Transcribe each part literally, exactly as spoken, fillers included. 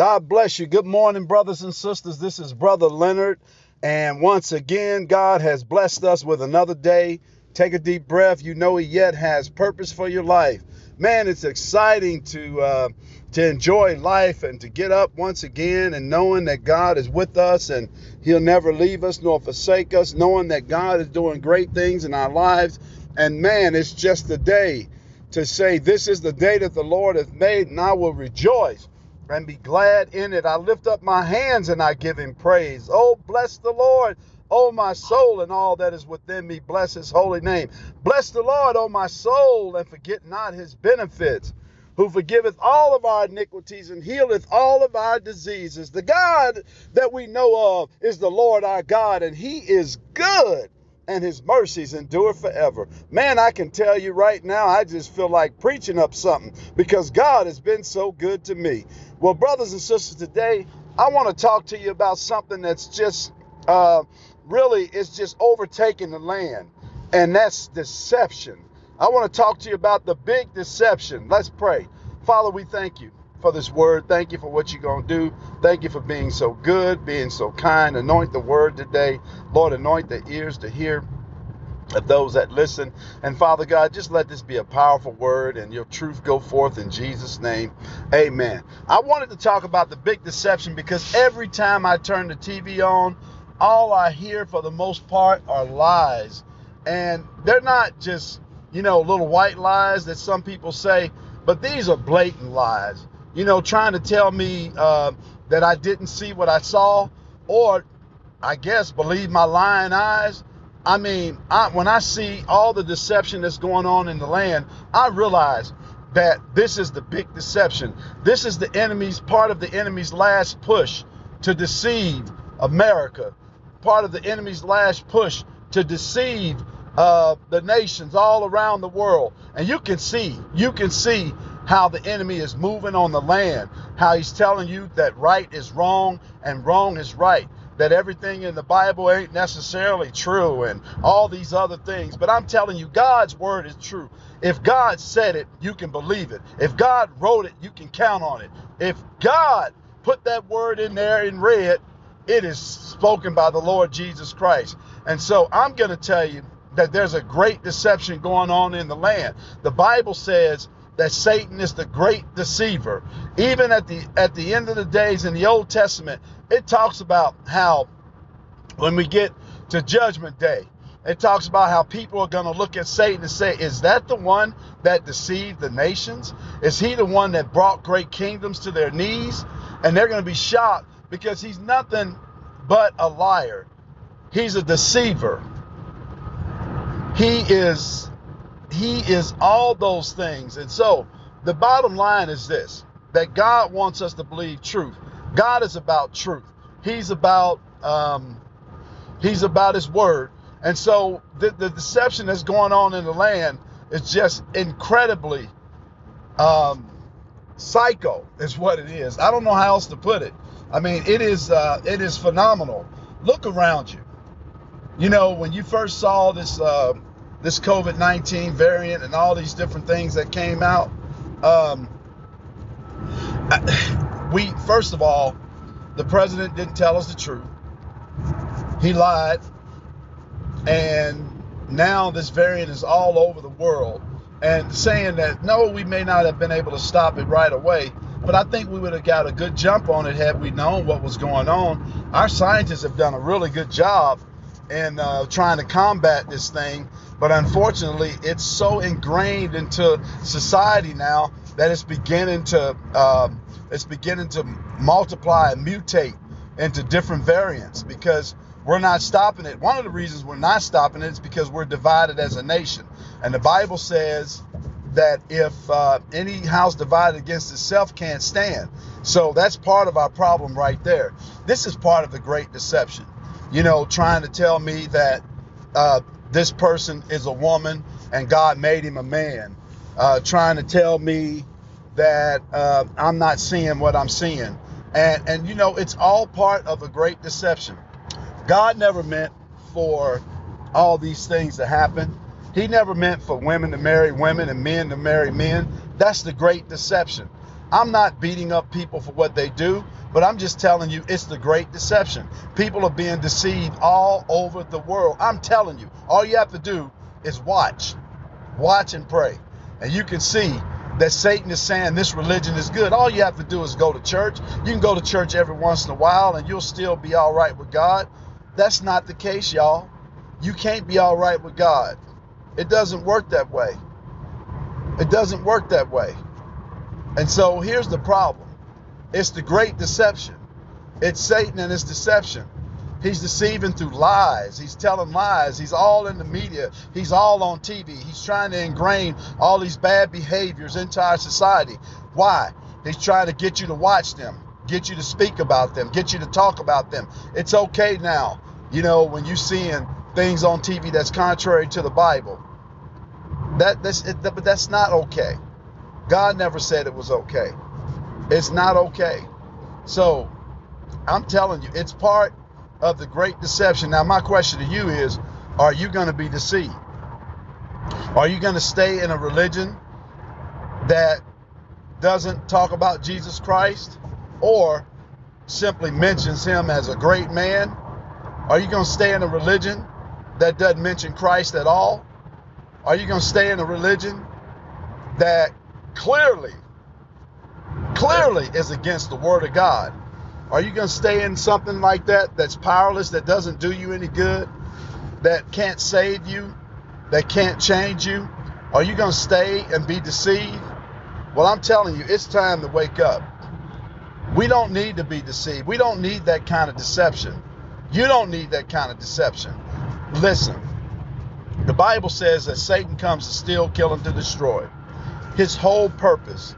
God bless you. Good morning, brothers and sisters. This is Brother Leonard. And once again, God has blessed us with another day. Take a deep breath. You know he yet has purpose for your life. Man, it's exciting to uh, to enjoy life and to get up once again and knowing that God is with us and he'll never leave us nor forsake us, knowing that God is doing great things in our lives. And man, it's just the day to say, this is the day that the Lord hath made, and I will rejoice and be glad in it. I lift up my hands and I give him praise. Oh, bless the Lord, oh my soul, and all that is within me. Bless his holy name. Bless the Lord, oh my soul, and forget not his benefits, who forgiveth all of our iniquities and healeth all of our diseases. The God that we know of is the Lord our God, and he is good, and his mercies endure forever. Man, I can tell you right now, I just feel like preaching up something because God has been so good to me. Well, brothers and sisters, today I want to talk to you about something that's just uh, really, it's just overtaking the land, and that's deception. I want to talk to you about the big deception. Let's pray. Father, we thank you for this word. Thank you for what you're going to do. Thank you for being so good, being so kind. Anoint the word today. Lord, anoint the ears to hear of those that listen. And Father God, just let this be a powerful word and your truth go forth in Jesus' name. Amen. I wanted to talk about the big deception because every time I turn the T V on, all I hear for the most part are lies. And they're not just, you know, little white lies that some people say, but these are blatant lies. You know, trying to tell me uh, that I didn't see what I saw, or I guess believe my lying eyes. I mean, I, when I see all the deception that's going on in the land, I realize that this is the big deception. This is the enemy's, part of the enemy's last push to deceive America, part of the enemy's last push to deceive uh, the nations all around the world. And you can see, you can see how the enemy is moving on the land, how he's telling you that right is wrong and wrong is right, that everything in the Bible ain't necessarily true and all these other things. But I'm telling you, God's word is true. If God said it, you can believe it. If God wrote it, you can count on it. If God put that word in there in red, it is spoken by the Lord Jesus Christ. And so I'm going to tell you that there's a great deception going on in the land. The Bible says that Satan is the great deceiver. Even at the at the end of the days in the Old Testament, it talks about how when we get to Judgment Day, it talks about how people are going to look at Satan and say, is that the one that deceived the nations? Is he the one that brought great kingdoms to their knees? And they're going to be shocked because he's nothing but a liar. He's a deceiver. He is He is all those things. And so the bottom line is this, that God wants us to believe truth. God is about truth. He's about um, he's about his word. And so the, the deception that's going on in the land is just incredibly um, psycho is what it is. I don't know how else to put it. I mean, it is uh, it is phenomenal. Look around you. You know, when you first saw this uh, this COVID nineteen variant and all these different things that came out. Um, I, we, first of all, the president didn't tell us the truth. He lied. And now this variant is all over the world. And saying that, no, we may not have been able to stop it right away, but I think we would have got a good jump on it had we known what was going on. Our scientists have done a really good job and uh, trying to combat this thing. But unfortunately, it's so ingrained into society now that it's beginning to uh, it's beginning to multiply and mutate into different variants because we're not stopping it. One of the reasons we're not stopping it is because we're divided as a nation. And the Bible says that if uh, any house divided against itself can't stand. So that's part of our problem right there. This is part of the great deception. You know, trying to tell me that uh, this person is a woman and God made him a man. Uh, trying to tell me that uh, I'm not seeing what I'm seeing. And, and, you know, it's all part of a great deception. God never meant for all these things to happen. He never meant for women to marry women and men to marry men. That's the great deception. I'm not beating up people for what they do, but I'm just telling you, it's the great deception. People are being deceived all over the world. I'm telling you, all you have to do is watch. Watch and pray. And you can see that Satan is saying this religion is good. All you have to do is go to church. You can go to church every once in a while and you'll still be all right with God. That's not the case, y'all. You can't be all right with God. It doesn't work that way. It doesn't work that way. And so here's the problem. It's the great deception. It's Satan and his deception. He's deceiving through lies. He's telling lies. He's all in the media. He's all on T V. He's trying to ingrain all these bad behaviors into our society. Why? He's trying to get you to watch them, get you to speak about them, get you to talk about them. It's okay now, you know, when you're seeing things on T V that's contrary to the Bible. That, that's, it, but that's not okay. God never said it was okay. It's not okay. So I'm telling you, it's part of the great deception. Now, my question to you is, are you going to be deceived? Are you going to stay in a religion that doesn't talk about Jesus Christ or simply mentions him as a great man? Are you going to stay in a religion that doesn't mention Christ at all? Are you going to stay in a religion that clearly, clearly is against the Word of God? Are you going to stay in something like that, that's powerless, that doesn't do you any good, that can't save you, that can't change you? Are you going to stay and be deceived? Well, I'm telling you, it's time to wake up. We don't need to be deceived. We don't need that kind of deception. You don't need that kind of deception. Listen, the Bible says that Satan comes to steal, kill, and to destroy. His whole purpose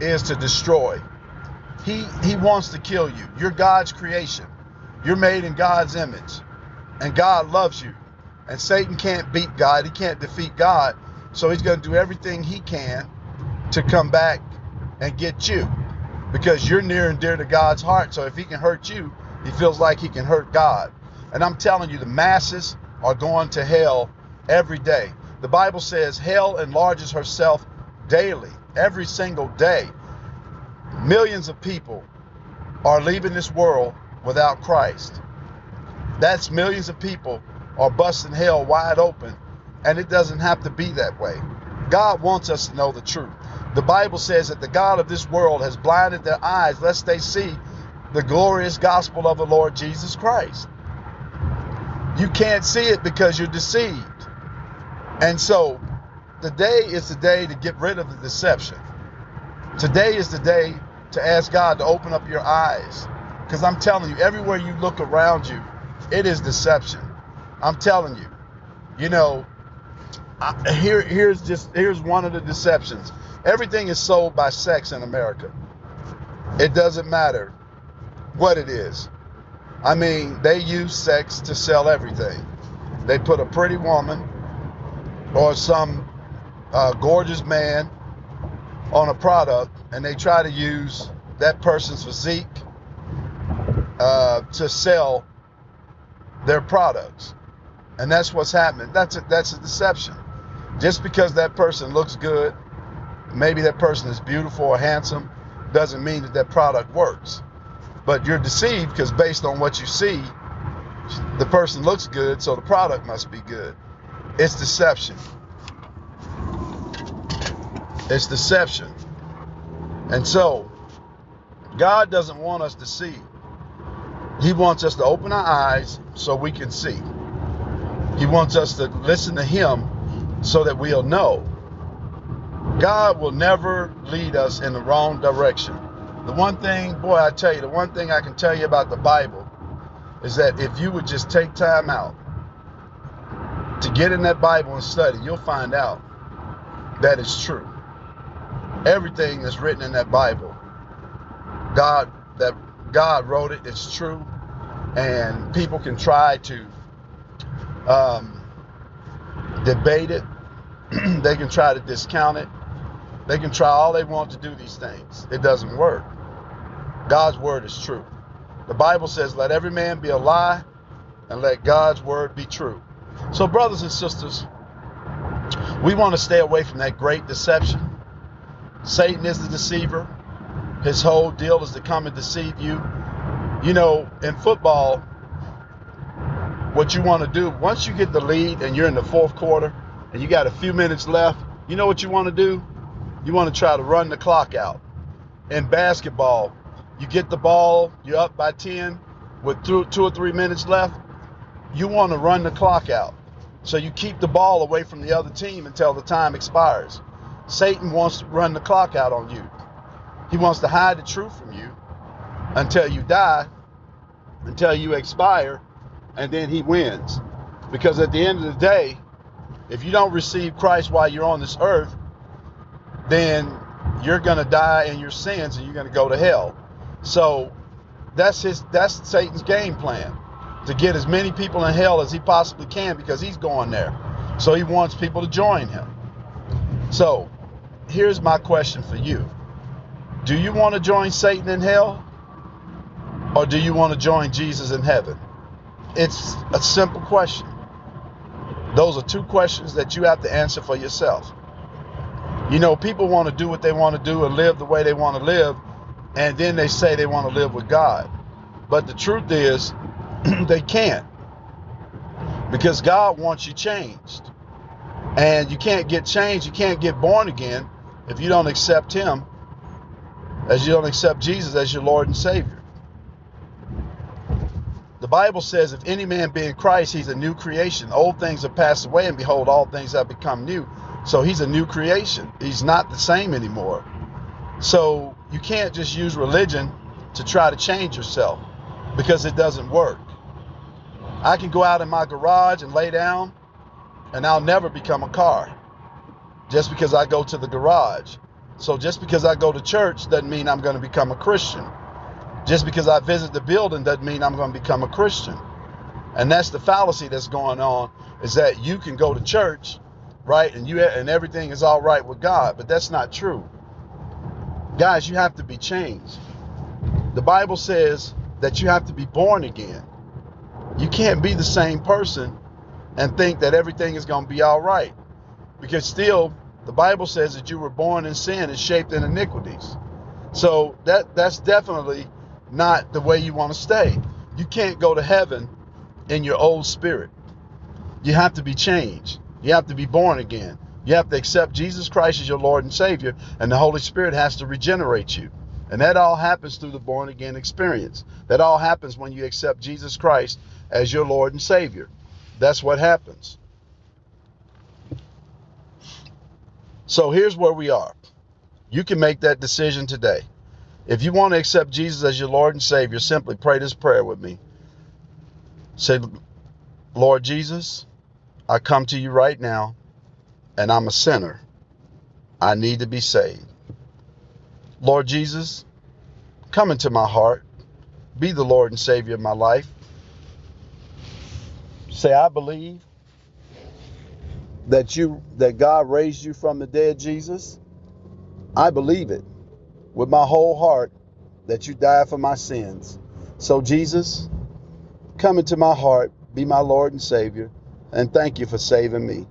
is to destroy. He, he wants to kill you. You're God's creation. You're made in God's image. And God loves you. And Satan can't beat God. He can't defeat God. So he's going to do everything he can to come back and get you. Because you're near and dear to God's heart. So if he can hurt you, he feels like he can hurt God. And I'm telling you, the masses are going to hell every day. The Bible says hell enlarges herself daily, every single day. Millions of people are leaving this world without Christ. That's millions of people are busting hell wide open, and it doesn't have to be that way. God wants us to know the truth. The Bible says that the God of this world has blinded their eyes lest they see the glorious gospel of the Lord Jesus Christ. You can't see it because you're deceived. And so today is the day to get rid of the deception. Today is the day to ask God to open up your eyes. Because I'm telling you, everywhere you look around you, it is deception. I'm telling you, you know, I, here, here's just here's one of the deceptions. Everything is sold by sex in America. It doesn't matter what it is. I mean, they use sex to sell everything. They put a pretty woman or some uh, gorgeous man on a product, and they try to use that person's physique uh, to sell their products. And that's what's happening. That's a, that's a deception. Just because that person looks good, maybe that person is beautiful or handsome, doesn't mean that that product works. But you're deceived because based on what you see, the person looks good, so the product must be good. It's deception. It's deception. And so, God doesn't want us to see. He wants us to open our eyes so we can see. He wants us to listen to him so that we'll know. God will never lead us in the wrong direction. The one thing, boy, I tell you, the one thing I can tell you about the Bible is that if you would just take time out to get in that Bible and study, you'll find out that it's true. Everything that's written in that Bible, God, that God wrote it, it's true. And people can try to um, debate it. They can try to discount it. They can try all they want to do these things. It doesn't work. God's word is true. The Bible says, let every man be a lie and let God's word be true. So brothers and sisters, we want to stay away from that great deception. Satan is the deceiver. His whole deal is to come and deceive you. You know, in football, what you want to do, once you get the lead and you're in the fourth quarter and you got a few minutes left, you know what you want to do? You want to try to run the clock out. In basketball, you get the ball, you're up by ten with two or three minutes left. You want to run the clock out. So you keep the ball away from the other team until the time expires. Satan wants to run the clock out on you. He wants to hide the truth from you until you die, until you expire, and then he wins. Because at the end of the day, if you don't receive Christ while you're on this earth, then you're going to die in your sins and you're going to go to hell. So that's his, that's Satan's game plan, to get as many people in hell as he possibly can, because he's going there. So he wants people to join him. So here's my question for you. Do you want to join Satan in hell, or do you want to join Jesus in heaven? It's a simple question. Those are two questions that you have to answer for yourself. You know, people want to do what they want to do and live the way they want to live, and then they say they want to live with God. But the truth is, they can't, because God wants you changed. And you can't get changed, you can't get born again if you don't accept him, as you don't accept Jesus as your Lord and Savior. The Bible says, if any man be in Christ, he's a new creation. Old things have passed away, and behold, all things have become new. So he's a new creation. He's not the same anymore. So you can't just use religion to try to change yourself, because it doesn't work. I can go out in my garage and lay down, and I'll never become a car just because I go to the garage. So just because I go to church doesn't mean I'm going to become a Christian. Just because I visit the building doesn't mean I'm going to become a Christian. And that's the fallacy that's going on, is that you can go to church, right, and you and everything is all right with God. But that's not true. Guys, you have to be changed. The Bible says that you have to be born again. You can't be the same person and think that everything is going to be all right. Because still, the Bible says that you were born in sin and shaped in iniquities. So that that's definitely not the way you want to stay. You can't go to heaven in your old spirit. You have to be changed. You have to be born again. You have to accept Jesus Christ as your Lord and Savior, and the Holy Spirit has to regenerate you. And that all happens through the born again experience. That all happens when you accept Jesus Christ as your Lord and Savior. That's what happens. So here's where we are. You can make that decision today. If you want to accept Jesus as your Lord and Savior, simply pray this prayer with me. Say, Lord Jesus, I come to you right now, and I'm a sinner. I need to be saved. Lord Jesus, come into my heart. Be the Lord and Savior of my life. Say, I believe that you that God raised you from the dead, Jesus. I believe it with my whole heart that you died for my sins. So Jesus, come into my heart, be my Lord and Savior, and thank you for saving me.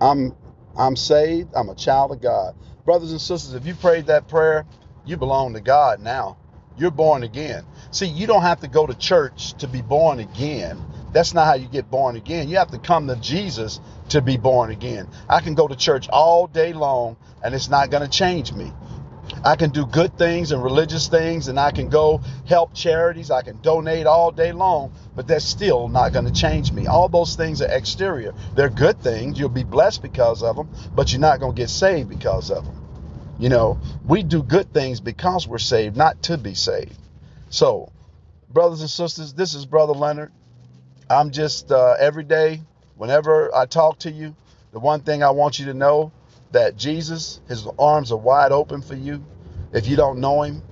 I'm I'm saved. I'm a child of God. Brothers and sisters, if you prayed that prayer, you belong to God now. You're born again. See, you don't have to go to church to be born again. That's not how you get born again. You have to come to Jesus to be born again. I can go to church all day long, and it's not going to change me. I can do good things and religious things, and I can go help charities. I can donate all day long, but that's still not going to change me. All those things are exterior. They're good things. You'll be blessed because of them, but you're not going to get saved because of them. You know, we do good things because we're saved, not to be saved. So, brothers and sisters, this is Brother Leonard. I'm just uh, every day, whenever I talk to you, the one thing I want you to know, that Jesus, his arms are wide open for you. If you don't know him,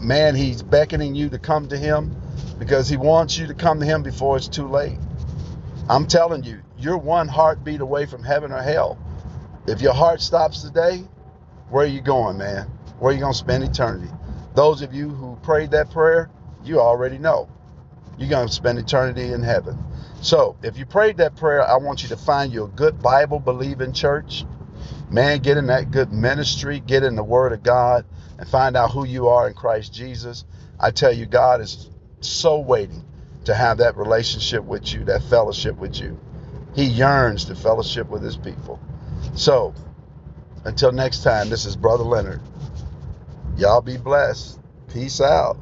man, he's beckoning you to come to him, because he wants you to come to him before it's too late. I'm telling you, you're one heartbeat away from heaven or hell. If your heart stops today, where are you going, man? Where are you going to spend eternity? Those of you who prayed that prayer, you already know. You're going to spend eternity in heaven. So if you prayed that prayer, I want you to find you a good Bible-believing church. Man, get in that good ministry. Get in the Word of God. and find out who you are in Christ Jesus, I tell you, God is so waiting to have that relationship with you, that fellowship with you. He yearns to fellowship with his people. So until next time, this is Brother Leonard. Y'all be blessed. Peace out.